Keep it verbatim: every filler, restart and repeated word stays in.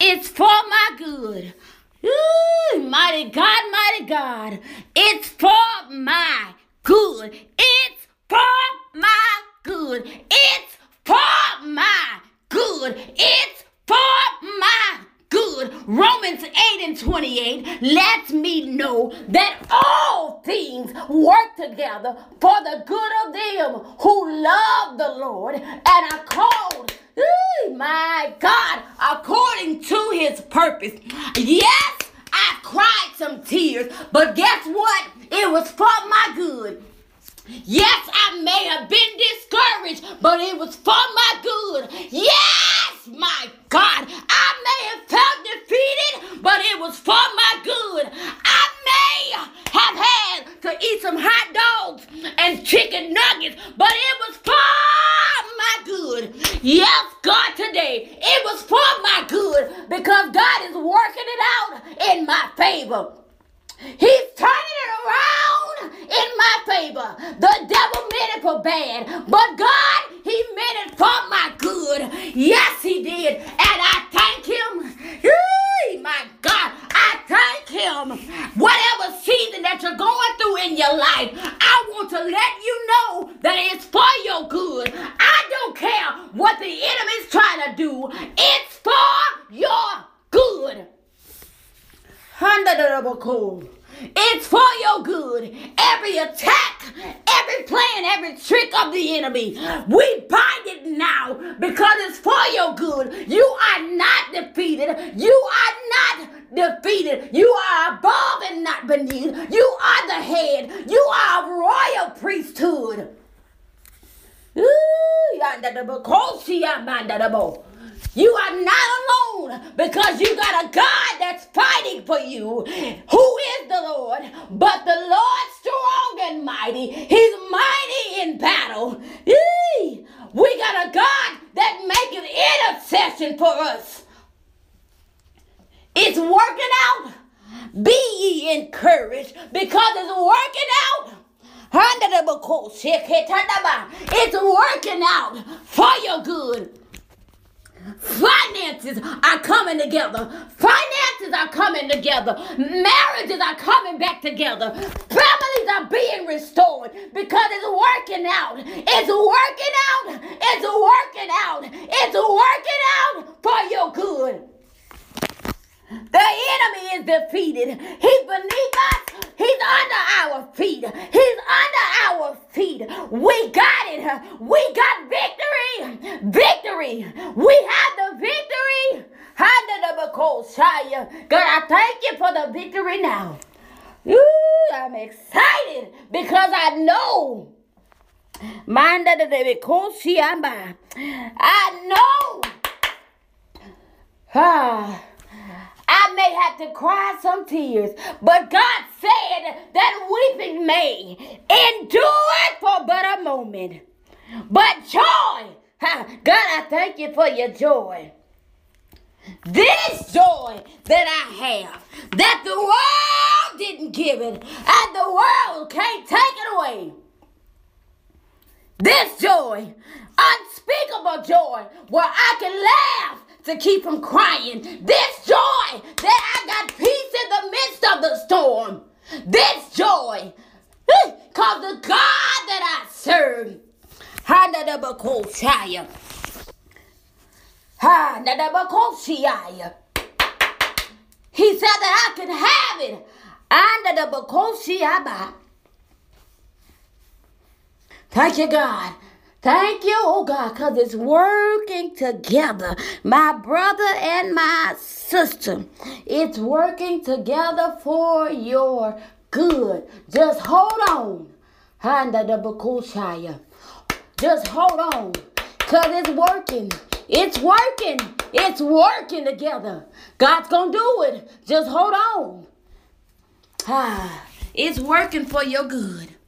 It's for my good. Ooh, mighty God, mighty God. It's for my good. It's for my good. It's for my good. It's for my good. Romans eight and twenty-eight lets me know that all things work together for the good of them who love the Lord and are called. Ooh, my God, according to his purpose. Yes, I cried some tears, but guess what? It was for my good. Yes, I may have been discouraged, but it was for my good. Yes, my God, I may have felt defeated, but it was for my good. I may have had to eat some hot dogs and chicken nuggets, but it was for my good. Yes, God, today, it was for my good because God is working it out in my favor. He's turning it around in my favor. The devil meant it for bad, but God, he meant it for my good. Yes, he did. And I thank him. Hey, my God, I thank him. Whatever season that you're going through in your life, I want to let you know that it's for your good. I don't care what the enemy's trying to do. It's for your good. It's for your good. Every attack, every plan, every trick of the enemy, we bind it now because it's for your good. You are not defeated. You are not defeated. You are above and not beneath. You are the head. You are a royal priesthood. Ooh, you are not alone because you got a God that's fighting for you. Who is the Lord? But the Lord strong and mighty. He's mighty in battle. Eee! We got a God that makes intercession for us. It's working out. Be ye encouraged because it's working out. It's working out for your good. Finances are coming together. Finances are coming together. Marriages are coming back together. Families are being restored because it's working out. It's working out. It's working out. It's working out for your good. The enemy is defeated. He's beneath us. He's under our feet. He's under our feet. We got it. We got victory. Victory. We have the victory. God, I thank you for the victory now. Ooh, I'm excited because I know. I know. Ah. I may have to cry some tears, but God said that weeping may endure for but a moment. But joy, God, I thank you for your joy. This joy that I have, that the world didn't give it, and the world can't take it away. This joy, unspeakable joy, where I can laugh to keep from crying. This joy that I got peace in the midst of the storm. This joy, because the God that I serve, He said that I could have it. Under the Bakoshi Abba. Thank you, God. Thank you, oh God, because it's working together. My brother and my sister, it's working together for your good. Just hold on. Under the Bakoshaya. Just hold on. Because it's working. It's working. It's working together. God's going to do it. Just hold on. Ah, it's working for your good.